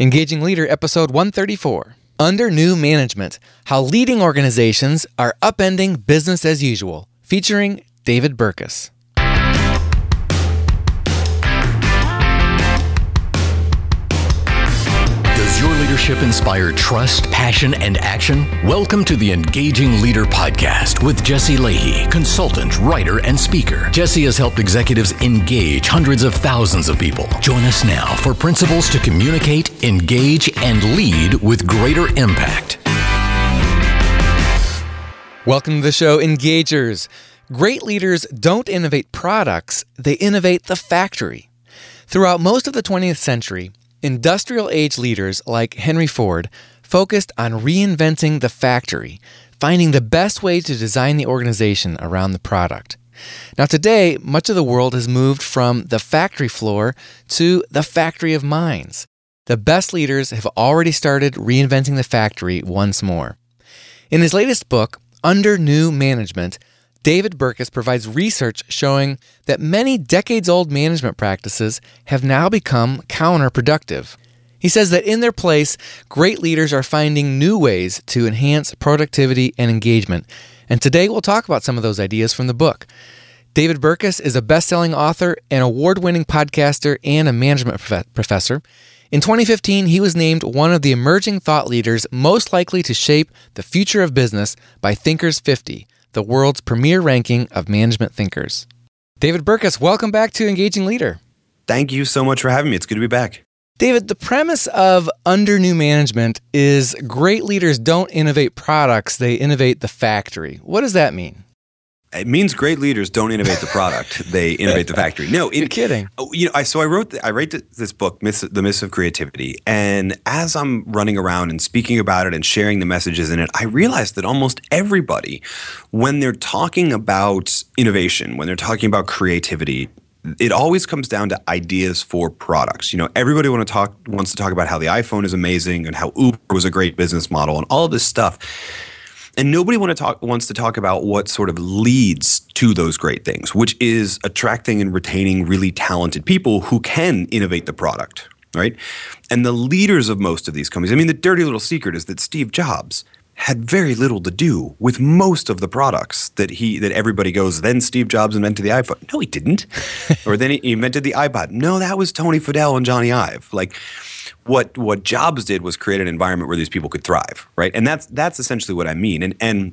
Engaging Leader, Episode 134, Under New Management, How Leading Organizations Are Upending Business as Usual, featuring David Burkus. Does your leadership inspire trust, passion, and action? Welcome to the Engaging Leader Podcast with Jesse Leahy, consultant, writer, and speaker. Jesse has helped executives engage hundreds of thousands of people. Join us now for principles to communicate, engage, and lead with greater impact. Welcome to the show, Engagers. Great leaders don't innovate products, they innovate the factory. Throughout most of the 20th century, industrial-age leaders like Henry Ford focused on reinventing the factory, finding the best way to design the organization around the product. Now today, much of the world has moved from the factory floor to the factory of minds. The best leaders have already started reinventing the factory once more. In his latest book, Under New Management, David Burkus provides research showing that many decades-old management practices have now become counterproductive. He says that in their place, great leaders are finding new ways to enhance productivity and engagement. And today we'll talk about some of those ideas from the book. David Burkus is a best-selling author, an award-winning podcaster, and a management professor. In 2015, he was named one of the emerging thought leaders most likely to shape the future of business by Thinkers 50, the world's premier ranking of management thinkers. David Burkus, welcome back to Engaging Leader. Thank you so much for having me. It's good to be back. David, the premise of Under New Management is great leaders don't innovate products, they innovate the factory. What does that mean? It means great leaders don't innovate the product; they innovate the factory. No, you're kidding. You know, I wrote this book, "The Myths of Creativity," and as I'm running around and speaking about it and sharing the messages in it, I realized that almost everybody, when they're talking about innovation, when they're talking about creativity, it always comes down to ideas for products. You know, everybody wants to talk about how the iPhone is amazing and how Uber was a great business model and all of this stuff. And nobody wants to talk about what sort of leads to those great things, which is attracting and retaining really talented people who can innovate the product, right? And the leaders of most of these companies, I mean, the dirty little secret is that Steve Jobs had very little to do with most of the products that everybody goes, then Steve Jobs invented the iPhone. No, he didn't. Or then he invented the iPod. No, that was Tony Fadell and Johnny Ive. Like, What Jobs did was create an environment where these people could thrive, right? And that's essentially what I mean. And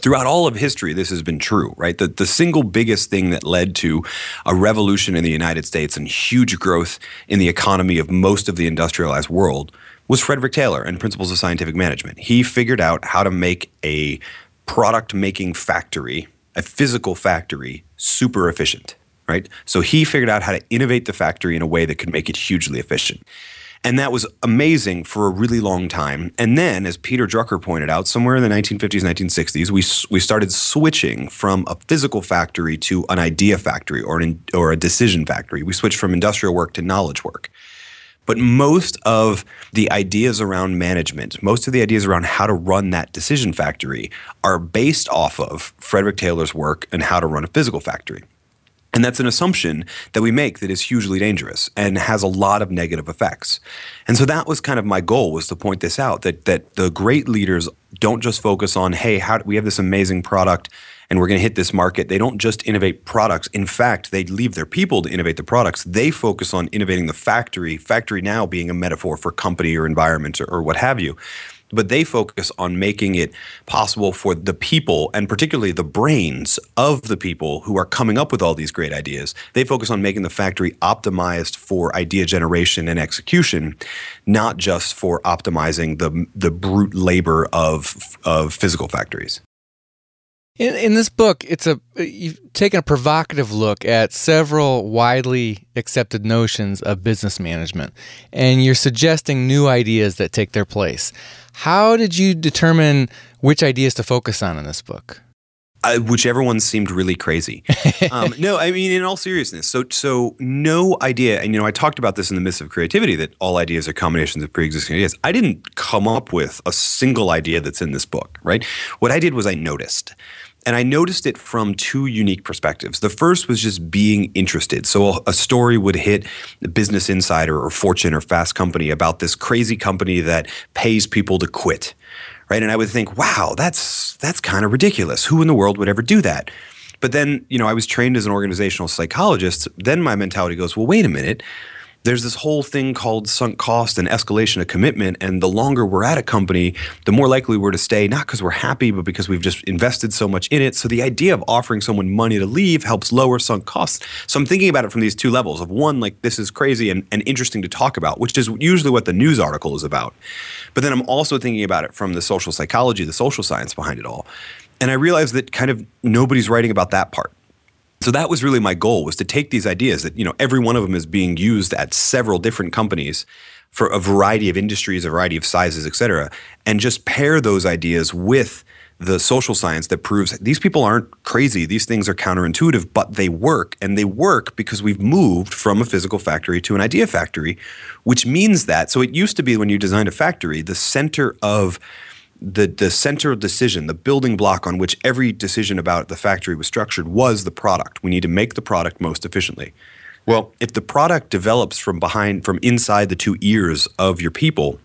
throughout all of history, this has been true, right? The single biggest thing that led to a revolution in the United States and huge growth in the economy of most of the industrialized world was Frederick Taylor and Principles of Scientific Management. He figured out how to make a product-making factory, a physical factory, super efficient, right? So he figured out how to innovate the factory in a way that could make it hugely efficient. And that was amazing for a really long time. And then, as Peter Drucker pointed out, somewhere in the 1950s, 1960s, we started switching from a physical factory to an idea factory or a decision factory. We switched from industrial work to knowledge work. But most of the ideas around management, most of the ideas around how to run that decision factory are based off of Frederick Taylor's work on how to run a physical factory. And that's an assumption that we make that is hugely dangerous and has a lot of negative effects. And so that was kind of my goal, was to point this out, that the great leaders don't just focus on, hey, we have this amazing product and we're going to hit this market. They don't just innovate products. In fact, they leave their people to innovate the products. They focus on innovating the factory, factory now being a metaphor for company or environment or what have you. But they focus on making it possible for the people, and particularly the brains of the people who are coming up with all these great ideas. They focus on making the factory optimized for idea generation and execution, not just for optimizing the brute labor of physical factories. In this book, you've taken a provocative look at several widely accepted notions of business management, and you're suggesting new ideas that take their place. How did you determine which ideas to focus on in this book? Whichever one seemed really crazy. No, I mean, in all seriousness. So no idea. And, you know, I talked about this in The Myths of Creativity, that all ideas are combinations of pre-existing ideas. I didn't come up with a single idea that's in this book, right? What I did was I noticed. And I noticed it from two unique perspectives. The first was just being interested. So a story would hit Business Insider or Fortune or Fast Company about this crazy company that pays people to quit, right? And I would think, wow, that's kind of ridiculous. Who in the world would ever do that? But then, you know, I was trained as an organizational psychologist. Then my mentality goes, well, wait a minute. There's this whole thing called sunk cost and escalation of commitment, and the longer we're at a company, the more likely we're to stay, not because we're happy, but because we've just invested so much in it. So the idea of offering someone money to leave helps lower sunk costs. So I'm thinking about it from these two levels of one, like this is crazy and interesting to talk about, which is usually what the news article is about. But then I'm also thinking about it from the social psychology, the social science behind it all. And I realized that kind of nobody's writing about that part. So that was really my goal, was to take these ideas that, you know, every one of them is being used at several different companies for a variety of industries, a variety of sizes, et cetera, and just pair those ideas with the social science that proves these people aren't crazy. These things are counterintuitive, but they work. And they work because we've moved from a physical factory to an idea factory, which means that. So it used to be when you designed a factory, the center of the center of decision, the building block on which every decision about the factory was structured was the product. We need to make the product most efficiently. Well, if the product develops from inside the two ears of your people,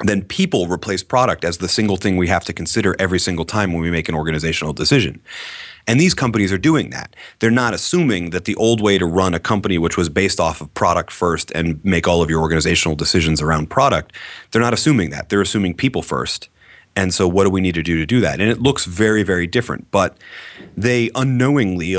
then people replace product as the single thing we have to consider every single time when we make an organizational decision. And these companies are doing that. They're not assuming that the old way to run a company, which was based off of product first and make all of your organizational decisions around product, they're not assuming that. They're assuming people first. And so what do we need to do that? And it looks very, very different. But they unknowingly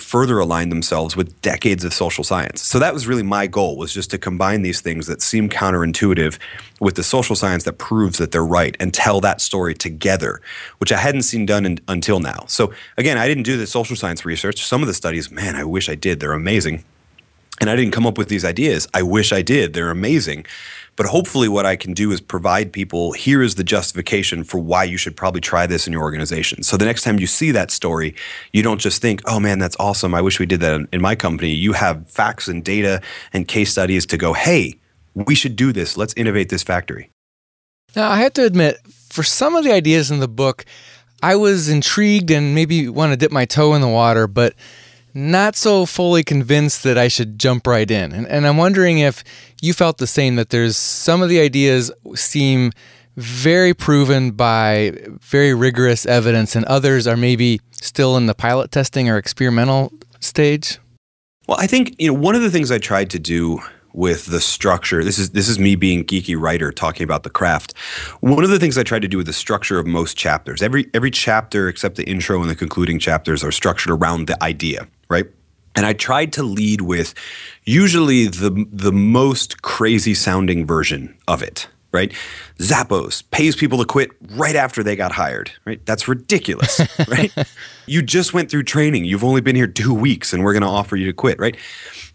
further align themselves with decades of social science. So that was really my goal, was just to combine these things that seem counterintuitive with the social science that proves that they're right and tell that story together, which I hadn't seen done until now. So again, I didn't do the social science research. Some of the studies, man, I wish I did. They're amazing. And I didn't come up with these ideas. I wish I did. They're amazing. But hopefully what I can do is provide people, here is the justification for why you should probably try this in your organization. So the next time you see that story, you don't just think, oh man, that's awesome. I wish we did that in my company. You have facts and data and case studies to go, hey, we should do this. Let's innovate this factory. Now, I have to admit, for some of the ideas in the book, I was intrigued and maybe want to dip my toe in the water, but not so fully convinced that I should jump right in. And I'm wondering if you felt the same, that there's some of the ideas seem very proven by very rigorous evidence and others are maybe still in the pilot testing or experimental stage? Well, I think, you know, one of the things I tried to do with the structure, this is me being geeky writer talking about the craft. One of the things I tried to do with the structure of most chapters, every chapter except the intro and the concluding chapters are structured around the idea, right? And I tried to lead with usually the most crazy sounding version of it, right? Zappos pays people to quit right after they got hired, right? That's ridiculous, right? You just went through training. You've only been here 2 weeks and we're going to offer you to quit, right?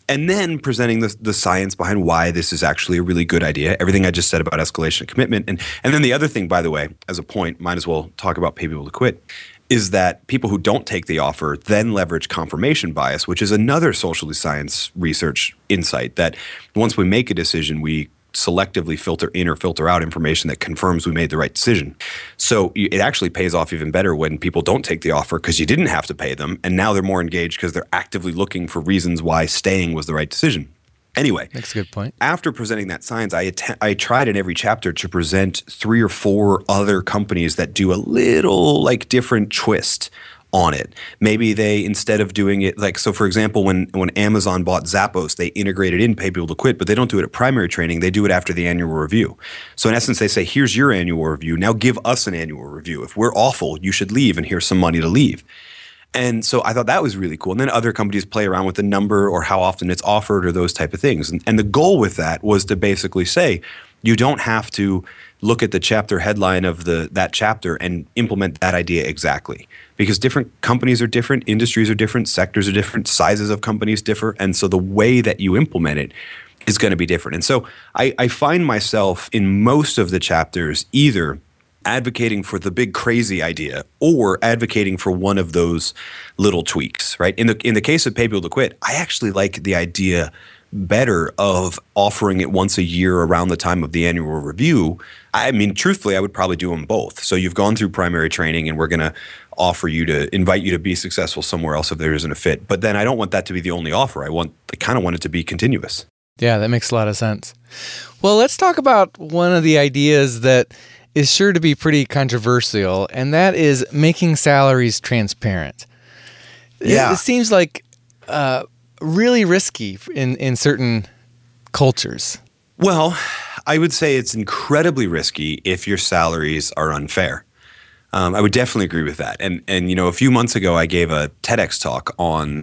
And then presenting the science behind why this is actually a really good idea, everything I just said about escalation and commitment. And then the other thing, by the way, as a point, might as well talk about pay people to quit, is that people who don't take the offer then leverage confirmation bias, which is another social science research insight that once we make a decision, we selectively filter in or filter out information that confirms we made the right decision. So it actually pays off even better when people don't take the offer because you didn't have to pay them, and now they're more engaged because they're actively looking for reasons why staying was the right decision. Anyway, that's a good point. After presenting that science, I tried in every chapter to present 3 or 4 other companies that do a little like different twist on it. Maybe they, instead of doing it, like, so for example, when Amazon bought Zappos, they integrated in pay people to quit, but they don't do it at primary training. They do it after the annual review. So in essence, they say, here's your annual review. Now give us an annual review. If we're awful, you should leave, and here's some money to leave. And so I thought that was really cool. And then other companies play around with the number or how often it's offered or those type of things. And the goal with that was to basically say, you don't have to look at the chapter headline of that chapter and implement that idea exactly. Because different companies are different, industries are different, sectors are different, sizes of companies differ. And so the way that you implement it is going to be different. And so I find myself in most of the chapters either advocating for the big crazy idea or advocating for one of those little tweaks, right? In the case of pay people to quit, I actually like the idea better of offering it once a year around the time of the annual review. I mean, truthfully, I would probably do them both. So you've gone through primary training and we're going to offer you to invite you to be successful somewhere else if there isn't a fit. But then I don't want that to be the only offer. I kind of want it to be continuous. Yeah, that makes a lot of sense. Well, let's talk about one of the ideas that is sure to be pretty controversial, and that is making salaries transparent. Yeah. It seems like really risky in certain cultures. Well, I would say it's incredibly risky if your salaries are unfair. I would definitely agree with that. And you know, a few months ago, I gave a TEDx talk on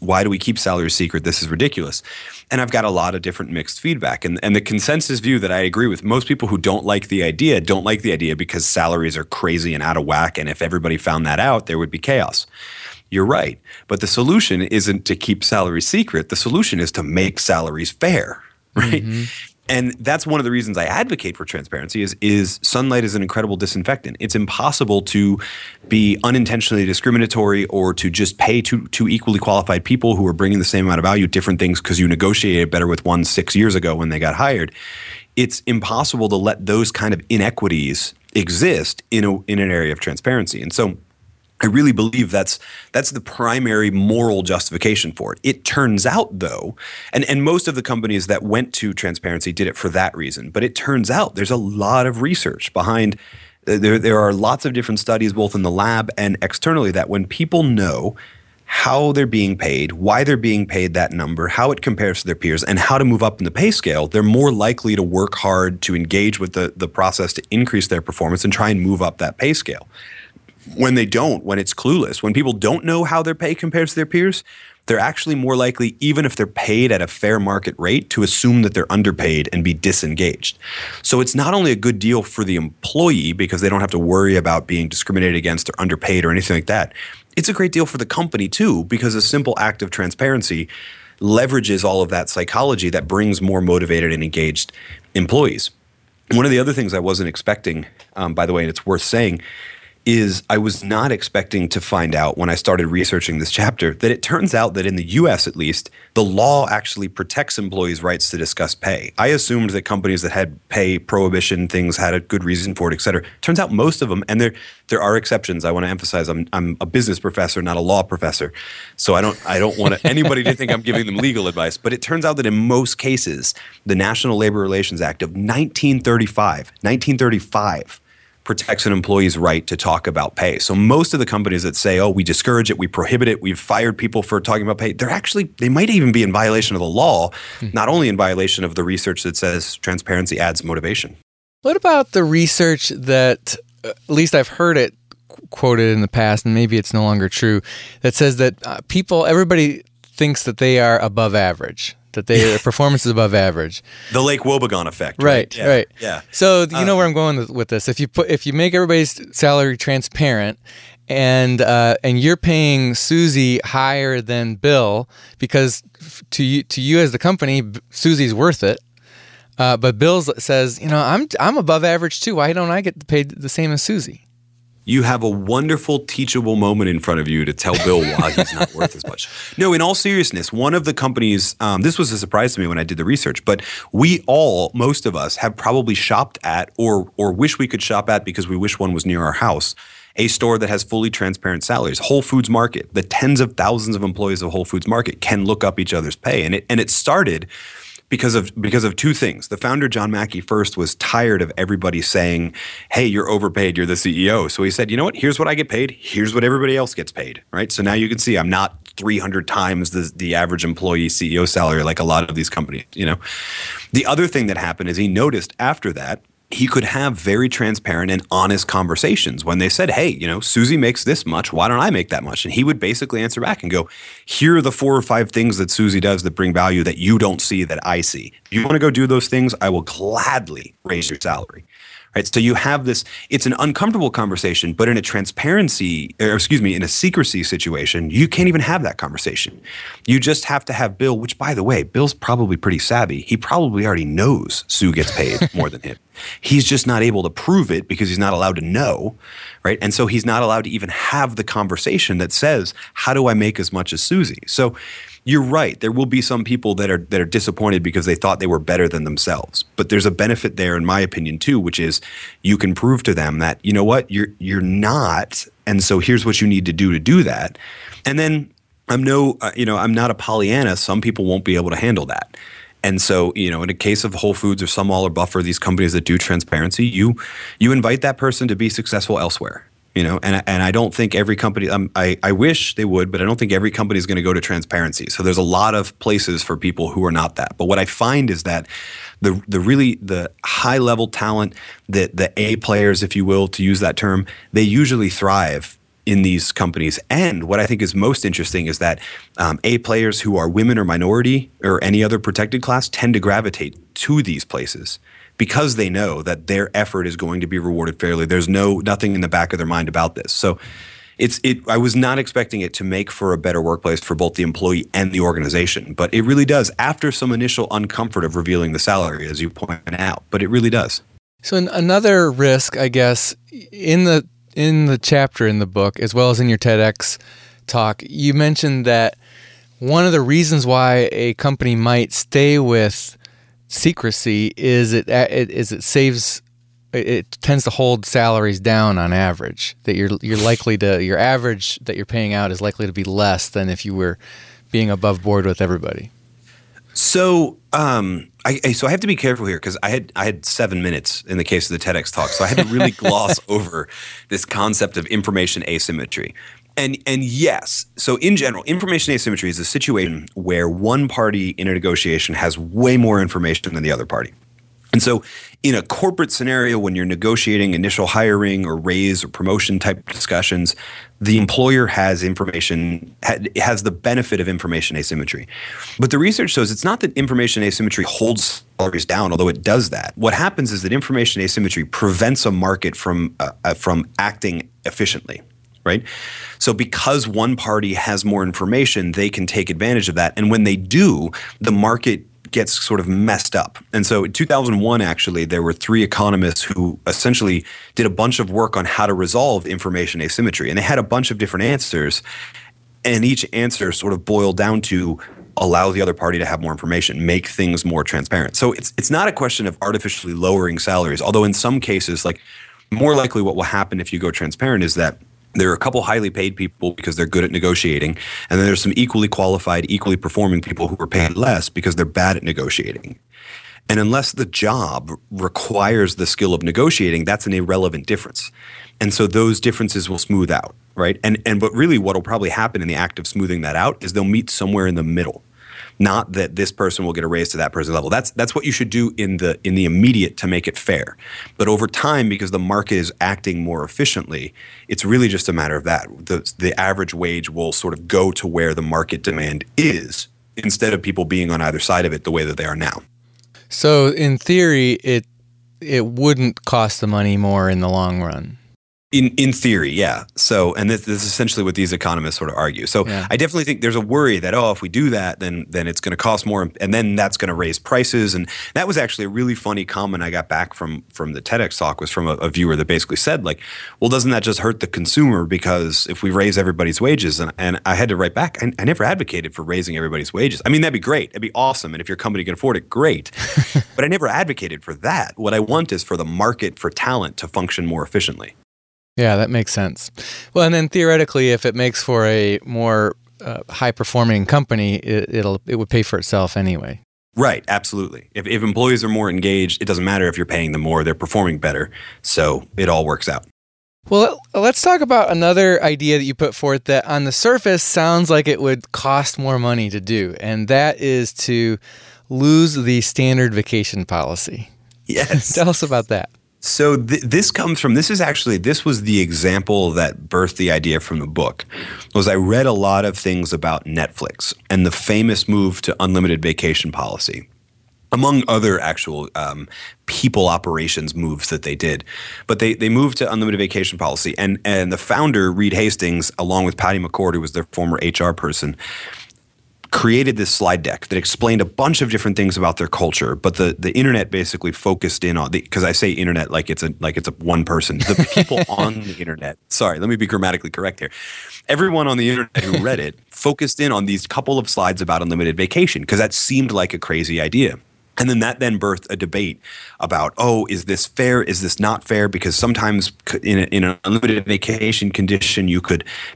why do we keep salaries secret? This is ridiculous. And I've got a lot of different mixed feedback. And the consensus view that I agree with, most people who don't like the idea because salaries are crazy and out of whack. And if everybody found that out, there would be chaos. You're right. But the solution isn't to keep salaries secret. The solution is to make salaries fair, right? Mm-hmm. And that's one of the reasons I advocate for transparency is sunlight is an incredible disinfectant. It's impossible to be unintentionally discriminatory or to just pay two equally qualified people who are bringing the same amount of value different things because you negotiated better with one 6 years ago when they got hired. It's impossible to let those kind of inequities exist in an area of transparency. And so I really believe that's the primary moral justification for it. It turns out, though, and most of the companies that went to transparency did it for that reason. But it turns out there's a lot of research behind there are lots of different studies both in the lab and externally that when people know how they're being paid, why they're being paid that number, how it compares to their peers, and how to move up in the pay scale, they're more likely to work hard, to engage with the process to increase their performance and try and move up that pay scale. When they don't, when it's clueless, when people don't know how their pay compares to their peers, they're actually more likely, even if they're paid at a fair market rate, to assume that they're underpaid and be disengaged. So it's not only a good deal for the employee because they don't have to worry about being discriminated against or underpaid or anything like that. It's a great deal for the company too because a simple act of transparency leverages all of that psychology that brings more motivated and engaged employees. One of the other things I wasn't expecting, by the way, and it's worth saying, is I was not expecting to find out when I started researching this chapter that it turns out that in the US at least, the law actually protects employees' rights to discuss pay. I assumed that companies that had pay prohibition things had a good reason for it, et cetera. Turns out most of them, and there are exceptions. I want to emphasize I'm a business professor, not a law professor. So I don't want anybody to think I'm giving them legal advice. But it turns out that in most cases, the National Labor Relations Act of 1935 protects an employee's right to talk about pay. So most of the companies that say, oh, we discourage it, we prohibit it, we've fired people for talking about pay, they might even be in violation of the law, not only in violation of the research that says transparency adds motivation. What about the research that, at least I've heard it quoted in the past, and maybe it's no longer true, that says that everybody thinks that they are above average, that their performance is above average. The Lake Wobegon effect. Right, yeah, right. Yeah. So you know where I'm going with this. If you make everybody's salary transparent and you're paying Susie higher than Bill because to you as the company, Susie's worth it. But Bill says, you know, I'm above average too. Why don't I get paid the same as Susie? You have a wonderful teachable moment in front of you to tell Bill why he's not worth as much. No, in all seriousness, one of the companies, this was a surprise to me when I did the research, but most of us have probably shopped at or wish we could shop at because we wish one was near our house, a store that has fully transparent salaries. Whole Foods Market, the tens of thousands of employees of Whole Foods Market can look up each other's pay. And it started because of two things. The founder, John Mackey, first was tired of everybody saying, hey, you're overpaid, you're the CEO. So he said, you know what, here's what I get paid, here's what everybody else gets paid, right? So now you can see I'm not 300 times the average employee CEO salary like a lot of these companies, you know. The other thing that happened is he noticed after that, he could have very transparent and honest conversations when they said, hey, you know, Susie makes this much. Why don't I make that much? And he would basically answer back and go, here are the 4 or 5 things that Susie does that bring value that you don't see that I see. If you want to go do those things, I will gladly raise your salary. Right? So you have this, it's an uncomfortable conversation, but in a in a secrecy situation, you can't even have that conversation. You just have to have Bill, which by the way, Bill's probably pretty savvy. He probably already knows Sue gets paid more than him. He's just not able to prove it because he's not allowed to know, right? And so he's not allowed to even have the conversation that says, how do I make as much as Susie? So You're right. There will be some people that are disappointed because they thought they were better than themselves. But there's a benefit there, in my opinion, too, which is you can prove to them that, you know what, you're not, and so here's what you need to do that. And then I'm not a Pollyanna. Some people won't be able to handle that. And so, you know, in a case of Whole Foods or Sumall or Buffer, these companies that do transparency, you invite that person to be successful elsewhere. You know, and I don't think every company. I wish they would, but I don't think every company is going to go to transparency. So there's a lot of places for people who are not that. But what I find is that the high level talent, the A players, if you will, to use that term, they usually thrive in these companies. And what I think is most interesting is that A players who are women or minority or any other protected class tend to gravitate to these places, because they know that their effort is going to be rewarded fairly. There's nothing in the back of their mind about this. So I was not expecting it to make for a better workplace for both the employee and the organization, but it really does, after some initial uncomfort of revealing the salary, as you point out, but it really does. So another risk, I guess, in the chapter in the book, as well as in your TEDx talk, you mentioned that one of the reasons why a company might stay with secrecy is it tends to hold salaries down on average. That you're likely to, your average that you're paying out is likely to be less than if you were being above board with everybody. So I have to be careful here, because I had 7 minutes in the case of the TEDx talk, so I had to really gloss over this concept of information asymmetry. And yes, so in general, information asymmetry is a situation where one party in a negotiation has way more information than the other party. And so in a corporate scenario, when you're negotiating initial hiring or raise or promotion type discussions, the employer has information, has the benefit of information asymmetry. But the research shows it's not that information asymmetry holds salaries down, although it does that. What happens is that information asymmetry prevents a market from acting efficiently. Right? So because one party has more information, they can take advantage of that. And when they do, the market gets sort of messed up. And so in 2001, actually, there were 3 economists who essentially did a bunch of work on how to resolve information asymmetry. And they had a bunch of different answers. And each answer sort of boiled down to allow the other party to have more information, make things more transparent. So it's not a question of artificially lowering salaries, although in some cases, like more likely what will happen if you go transparent is that there are a couple highly paid people because they're good at negotiating, and then there's some equally qualified, equally performing people who are paid less because they're bad at negotiating. And unless the job requires the skill of negotiating, that's an irrelevant difference. And so those differences will smooth out, right? And but really what'll probably happen in the act of smoothing that out is they'll meet somewhere in the middle. Not that this person will get a raise to that person's level. That's what you should do in the immediate to make it fair. But over time, because the market is acting more efficiently, it's really just a matter of that. The average wage will sort of go to where the market demand is, instead of people being on either side of it the way that they are now. So in theory, it wouldn't cost the money more in the long run. In theory, yeah. So, and this is essentially what these economists sort of argue. So yeah. I definitely think there's a worry that, if we do that, then it's going to cost more, and then that's going to raise prices. And that was actually a really funny comment I got back from the TEDx talk, was from a viewer that basically said, like, well, doesn't that just hurt the consumer, because if we raise everybody's wages? And I had to write back, I never advocated for raising everybody's wages. I mean, that'd be great. That'd be awesome. And if your company can afford it, great. But I never advocated for that. What I want is for the market for talent to function more efficiently. Yeah, that makes sense. Well, and then theoretically, if it makes for a more high-performing company, it would pay for itself anyway. Right, absolutely. If employees are more engaged, it doesn't matter if you're paying them more, they're performing better, so it all works out. Well, let's talk about another idea that you put forth that on the surface sounds like it would cost more money to do, and that is to lose the standard vacation policy. Yes. Tell us about that. So this was the example that birthed the idea from the book. Was I read a lot of things about Netflix and the famous move to unlimited vacation policy, among other actual people operations moves that they did. But they moved to unlimited vacation policy. And the founder, Reed Hastings, along with Patty McCord, who was their former HR person, created this slide deck that explained a bunch of different things about their culture, but the internet basically focused in on, because I say internet like it's a one person, the people on the internet. Sorry, let me be grammatically correct here. Everyone on the internet who read it focused in on these couple of slides about unlimited vacation because that seemed like a crazy idea. And then that then birthed a debate about, oh, is this fair? Is this not fair? Because sometimes in an unlimited vacation condition,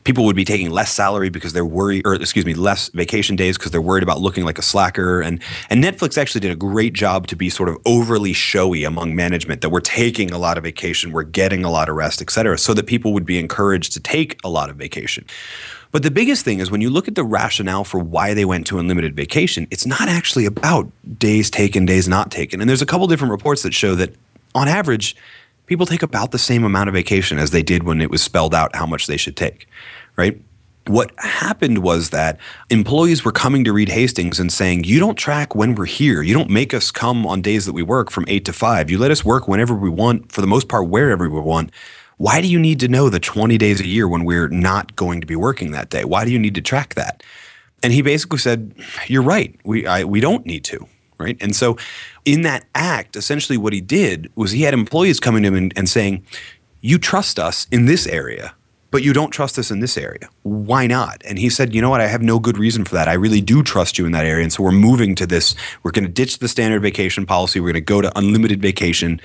people would be taking less salary because they're worried, or excuse me, less vacation days because they're worried about looking like a slacker. And Netflix actually did a great job to be sort of overly showy among management that we're taking a lot of vacation, we're getting a lot of rest, et cetera, so that people would be encouraged to take a lot of vacation. But the biggest thing is when you look at the rationale for why they went to unlimited vacation, it's not actually about days taken, days not taken. And there's a couple different reports that show that on average, people take about the same amount of vacation as they did when it was spelled out how much they should take, right? What happened was that employees were coming to Reed Hastings and saying, you don't track when we're here. You don't make us come on days that we work from 8 to 5. You let us work whenever we want, for the most part, wherever we want. Why do you need to know the 20 days a year when we're not going to be working that day? Why do you need to track that? And he basically said, you're right. We don't need to, right? And so in that act, essentially what he did was he had employees coming to him and saying, you trust us in this area, but you don't trust us in this area. Why not? And he said, you know what? I have no good reason for that. I really do trust you in that area. And so we're moving to this. We're going to ditch the standard vacation policy. We're going to go to unlimited vacation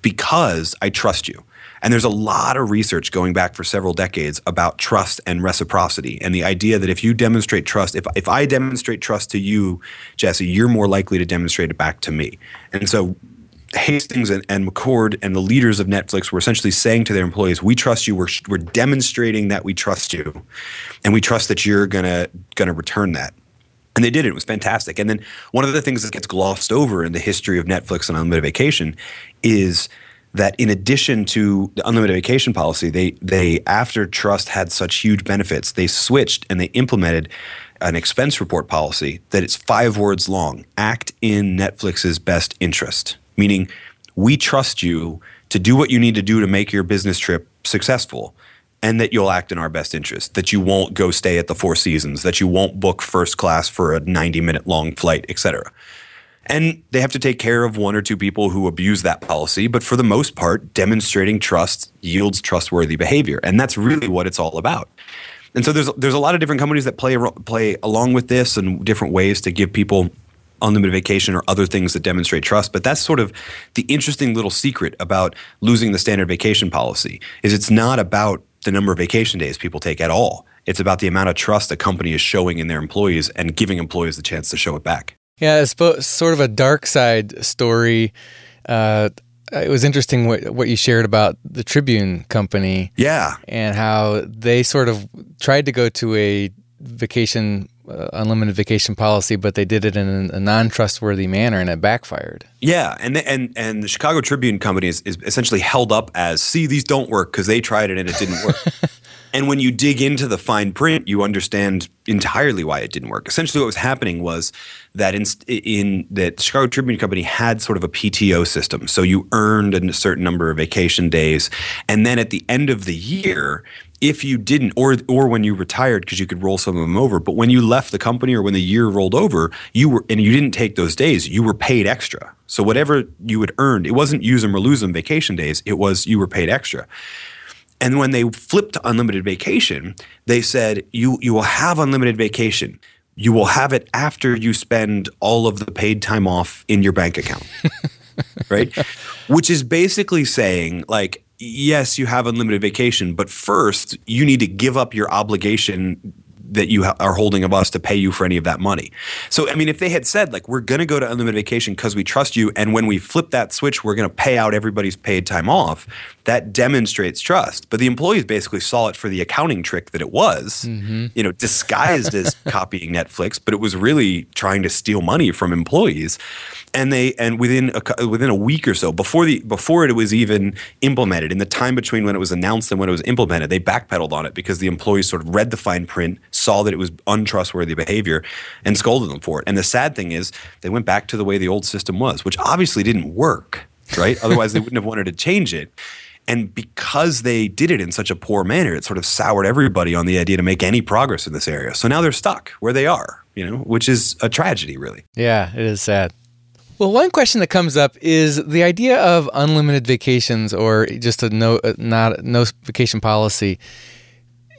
because I trust you. And there's a lot of research going back for several decades about trust and reciprocity and the idea that if you demonstrate trust, if I demonstrate trust to you, Jesse, you're more likely to demonstrate it back to me. And so Hastings and McCord and the leaders of Netflix were essentially saying to their employees, we trust you, we're demonstrating that we trust you, and we trust that you're gonna return that. And they did it. It was fantastic. And then one of the things that gets glossed over in the history of Netflix and unlimited vacation is that in addition to the unlimited vacation policy, they after trust had such huge benefits, they switched and they implemented an expense report policy that it's 5 words long, act in Netflix's best interest, meaning we trust you to do what you need to do to make your business trip successful and that you'll act in our best interest, that you won't go stay at the Four Seasons, that you won't book first class for a 90-minute long flight, et cetera. And they have to take care of 1 or 2 people who abuse that policy. But for the most part, demonstrating trust yields trustworthy behavior. And that's really what it's all about. And so there's a lot of different companies that play along with this and different ways to give people unlimited vacation or other things that demonstrate trust. But that's sort of the interesting little secret about losing the standard vacation policy is it's not about the number of vacation days people take at all. It's about the amount of trust a company is showing in their employees and giving employees the chance to show it back. Yeah, it's sort of a dark side story. It was interesting what you shared about the Tribune company. Yeah. And how they sort of tried to go to a vacation, unlimited vacation policy, but they did it in a non-trustworthy manner and it backfired. Yeah, and the Chicago Tribune company is essentially held up as, see, these don't work because they tried it and it didn't work. And when you dig into the fine print, you understand entirely why it didn't work. Essentially, what was happening was that the Chicago Tribune Company had sort of a PTO system. So you earned a certain number of vacation days. And then at the end of the year, if you didn't, or when you retired, because you could roll some of them over, but when you left the company or when the year rolled over, you didn't take those days, you were paid extra. So whatever you had earned, it wasn't use them or lose them vacation days, it was you were paid extra. And when they flipped to unlimited vacation, they said, you will have unlimited vacation. You will have it after you spend all of the paid time off in your bank account, right? Which is basically saying, like, yes, you have unlimited vacation, but first you need to give up your obligation that you are holding of us to pay you for any of that money. So, I mean, if they had said, like, we're going to go to unlimited vacation because we trust you, and when we flip that switch, we're going to pay out everybody's paid time off, that demonstrates trust. But the employees basically saw it for the accounting trick that it was, disguised as copying Netflix, but it was really trying to steal money from employees. And within a week or so, before it was even implemented, in the time between when it was announced and when it was implemented, they backpedaled on it because the employees sort of read the fine print, saw that it was untrustworthy behavior, and scolded them for it. And the sad thing is they went back to the way the old system was, which obviously didn't work, right? Otherwise, they wouldn't have wanted to change it. And because they did it in such a poor manner, it sort of soured everybody on the idea to make any progress in this area. So now they're stuck where they are, which is a tragedy, really. Yeah, it is sad. Well, one question that comes up is the idea of unlimited vacations or just no vacation policy.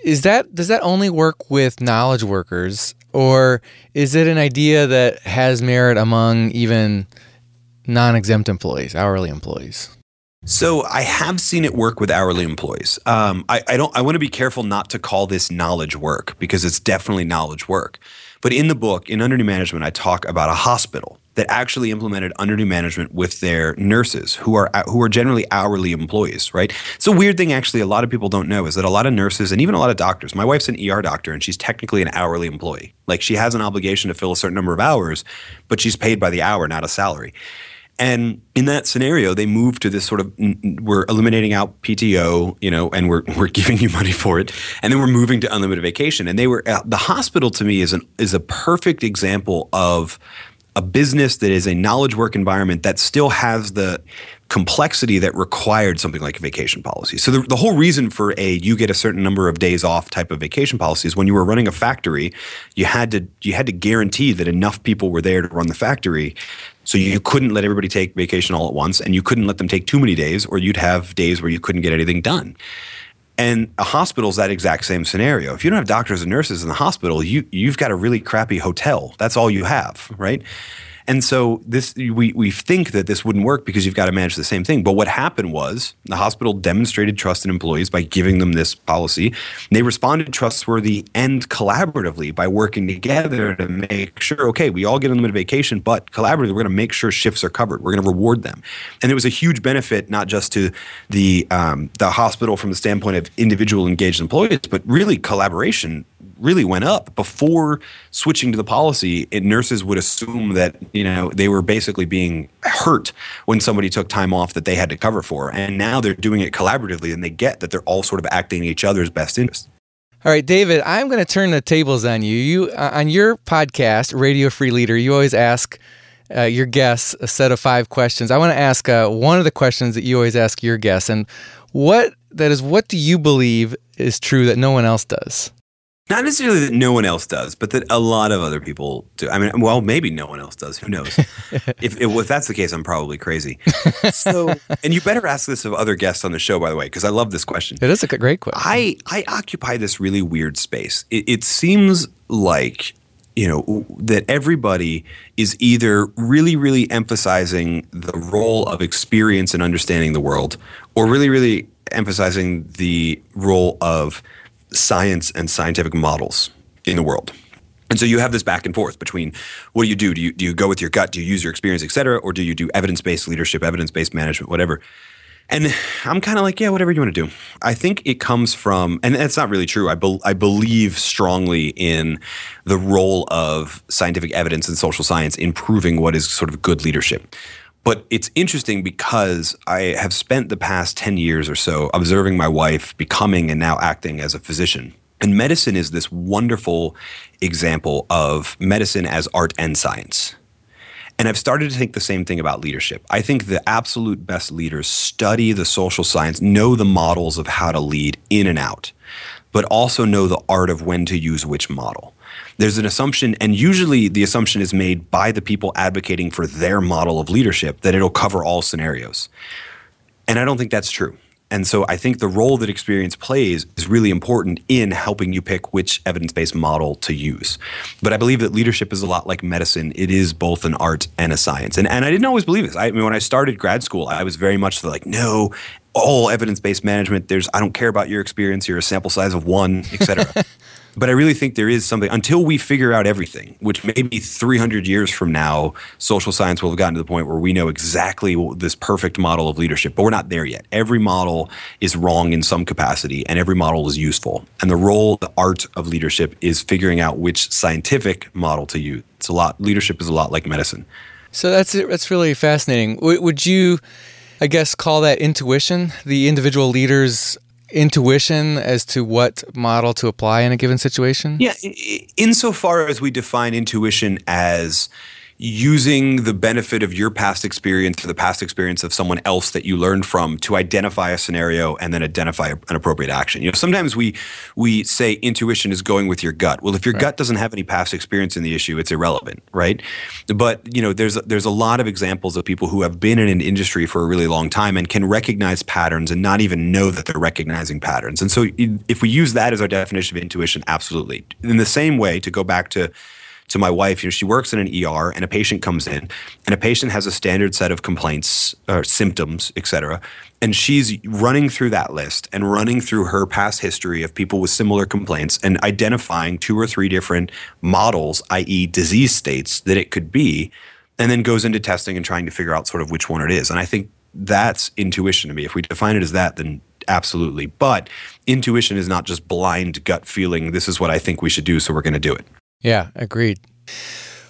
Does that only work with knowledge workers, or is it an idea that has merit among even non-exempt employees, hourly employees? So I have seen it work with hourly employees. I want to be careful not to call this knowledge work, because it's definitely knowledge work. But in the book, in Under New Management, I talk about a hospital that actually implemented Under New Management with their nurses, who are generally hourly employees, right? It's a weird thing, actually, a lot of people don't know, is that a lot of nurses and even a lot of doctors — my wife's an ER doctor, and she's technically an hourly employee. Like, she has an obligation to fill a certain number of hours, but she's paid by the hour, not a salary. And in that scenario, they moved to this sort of, we're eliminating out PTO, and we're giving you money for it, and then we're moving to unlimited vacation. And the hospital, to me, is a perfect example of a business that is a knowledge work environment that still has the complexity that required something like a vacation policy. So the whole reason for you get a certain number of days off type of vacation policy is when you were running a factory, you had to guarantee that enough people were there to run the factory. So you couldn't let everybody take vacation all at once, and you couldn't let them take too many days, or you'd have days where you couldn't get anything done. And a hospital's that exact same scenario. If you don't have doctors and nurses in the hospital, you've got a really crappy hotel. That's all you have, right? And so we think that this wouldn't work because you've got to manage the same thing. But what happened was the hospital demonstrated trust in employees by giving them this policy. They responded trustworthy and collaboratively by working together to make sure, okay, we all get unlimited vacation, but collaboratively we're going to make sure shifts are covered. We're going to reward them. And it was a huge benefit, not just to the hospital from the standpoint of individual engaged employees, but really collaboration really went up. Before switching to the policy, nurses would assume that they were basically being hurt when somebody took time off that they had to cover for. And now they're doing it collaboratively, and they get that they're all sort of acting in each other's best interest. All right, David, I'm going to turn the tables on you. On your podcast, Radio Free Leader, you always ask your guests a set of 5 questions. I want to ask one of the questions that you always ask your guests, and what do you believe is true that no one else does? Not necessarily that no one else does, but that a lot of other people do. I mean, well, maybe no one else does. Who knows? If that's the case, I'm probably crazy. So, and you better ask this of other guests on the show, by the way, because I love this question. It is a great question. I occupy this really weird space. It seems like, that everybody is either really, really emphasizing the role of experience in understanding the world, or really, really emphasizing the role of science and scientific models in the world. And so you have this back and forth between what do you do? Do you go with your gut? Do you use your experience, et cetera? Or do you do evidence-based leadership, evidence-based management, whatever? And I'm kind of like, yeah, whatever you want to do. I think it comes from, and that's not really true. I believe strongly in the role of scientific evidence and social science in proving what is sort of good leadership. But it's interesting because I have spent the past 10 years or so observing my wife becoming and now acting as a physician. And medicine is this wonderful example of medicine as art and science. And I've started to think the same thing about leadership. I think the absolute best leaders study the social science, know the models of how to lead in and out, but also know the art of when to use which model. There's an assumption, and usually the assumption is made by the people advocating for their model of leadership, that it'll cover all scenarios. And I don't think that's true. And so I think the role that experience plays is really important in helping you pick which evidence-based model to use. But I believe that leadership is a lot like medicine. It is both an art and a science. And I didn't always believe this. I mean, when I started grad school, I was very much like, no, all evidence-based management, I don't care about your experience, you're a sample size of 1, et cetera. But I really think there is something, until we figure out everything, which maybe 300 years from now, social science will have gotten to the point where we know exactly this perfect model of leadership, but we're not there yet. Every model is wrong in some capacity, and every model is useful. And the role, the art of leadership is figuring out which scientific model to use. Leadership is a lot like medicine. So that's really fascinating. Would you, I guess, call that intuition, the individual leader's intuition as to what model to apply in a given situation? Yeah, insofar as we define intuition as using the benefit of your past experience or the past experience of someone else that you learned from to identify a scenario and then identify an appropriate action. You know, sometimes we say intuition is going with your gut. Well, if your gut doesn't have any past experience in the issue, it's irrelevant, right? But, you know, there's a lot of examples of people who have been in an industry for a really long time and can recognize patterns and not even know that they're recognizing patterns. And so if we use that as our definition of intuition, absolutely. In the same way, to go back to my wife, you know, she works in an ER, and a patient comes in, and a patient has a standard set of complaints, or symptoms, et cetera, and she's running through that list and running through her past history of people with similar complaints and identifying 2 or 3 different models, i.e. disease states, that it could be, and then goes into testing and trying to figure out sort of which one it is. And I think that's intuition to me. If we define it as that, then absolutely. But intuition is not just blind gut feeling, this is what I think we should do, so we're going to do it. Yeah, agreed.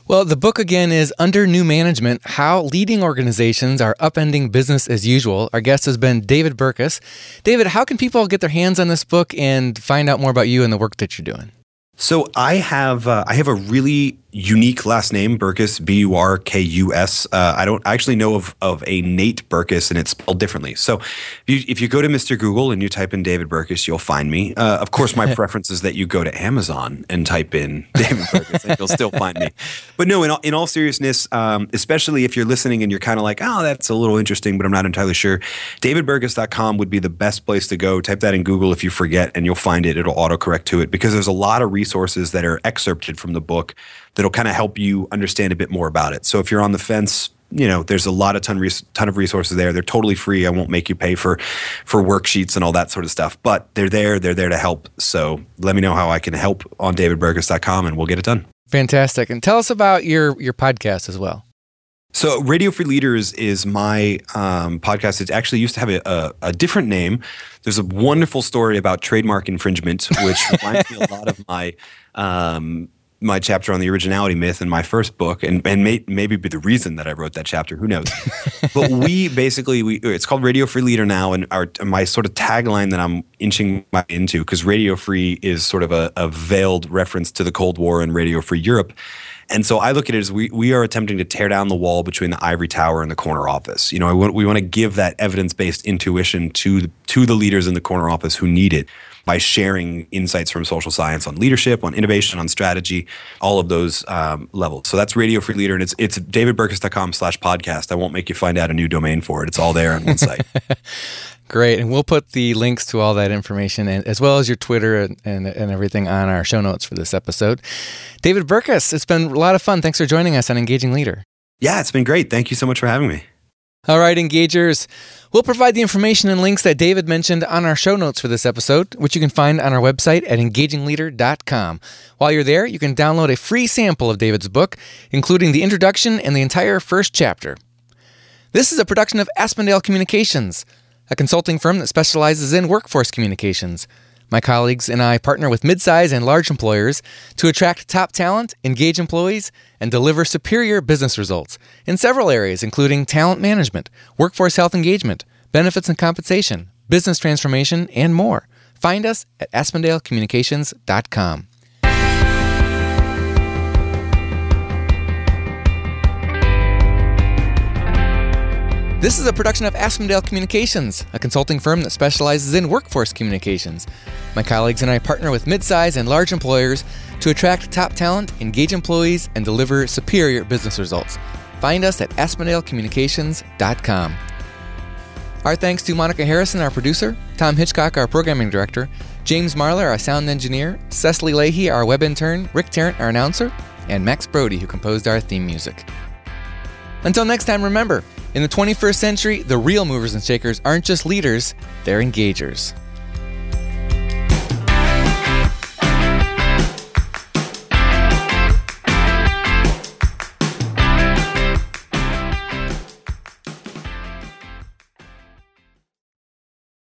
Well, the book again is Under New Management, How Leading Organizations Are Upending Business as Usual. Our guest has been David Burkus. David, how can people get their hands on this book and find out more about you and the work that you're doing? So I have a really unique last name, Burkus, B-U-R-K-U-S. I don't actually know of a Nate Burkus, and it's spelled differently. So if you go to Mr. Google and you type in David Burkus, you'll find me. Of course, my preference is that you go to Amazon and type in David Burkus, and you'll still find me. But no, in all seriousness, especially if you're listening and you're kind of like, oh, that's a little interesting, but I'm not entirely sure, DavidBurkus.com would be the best place to go. Type that in Google if you forget, and you'll find it. It'll autocorrect to it, because there's a lot of resources that are excerpted from the book that'll kind of help you understand a bit more about it. So if you're on the fence, you know, there's a lot of ton of resources there. They're totally free. I won't make you pay for worksheets and all that sort of stuff, but they're there to help. So let me know how I can help on DavidBurkus.com, and we'll get it done. Fantastic. And tell us about your podcast as well. So Radio Free Leaders is my podcast. It actually used to have a different name. There's a wonderful story about trademark infringement, which reminds me a lot of my chapter on the originality myth in my first book, and maybe be the reason that I wrote that chapter. Who knows? But we it's called Radio Free Leader now, and my sort of tagline that I'm inching into, because Radio Free is sort of a veiled reference to the Cold War and Radio Free Europe. And so I look at it as we are attempting to tear down the wall between the ivory tower and the corner office. You know, we want to give that evidence-based intuition to the leaders in the corner office who need it, by sharing insights from social science on leadership, on innovation, on strategy, all of those levels. So that's Radio Free Leader, and it's davidburkus.com/podcast. I won't make you find out a new domain for it. It's all there on one site. Great, and we'll put the links to all that information, and as well as your Twitter and everything, on our show notes for this episode. David Burkus, it's been a lot of fun. Thanks for joining us on Engaging Leader. Yeah, it's been great. Thank you so much for having me. All right, Engagers, we'll provide the information and links that David mentioned on our show notes for this episode, which you can find on our website at engagingleader.com. While you're there, you can download a free sample of David's book, including the introduction and the entire first chapter. This is a production of Aspendale Communications, a consulting firm that specializes in workforce communications. My colleagues and I partner with midsize and large employers to attract top talent, engage employees, and deliver superior business results in several areas, including talent management, workforce health engagement, benefits and compensation, business transformation, and more. Find us at AspendaleCommunications.com. This is a production of Aspendale Communications, a consulting firm that specializes in workforce communications. My colleagues and I partner with midsize and large employers to attract top talent, engage employees, and deliver superior business results. Find us at AspendaleCommunications.com. Our thanks to Monica Harrison, our producer, Tom Hitchcock, our programming director, James Marlar, our sound engineer, Cecily Leahy, our web intern, Rick Tarrant, our announcer, and Max Brody, who composed our theme music. Until next time, remember, in the 21st century, the real movers and shakers aren't just leaders, they're engagers.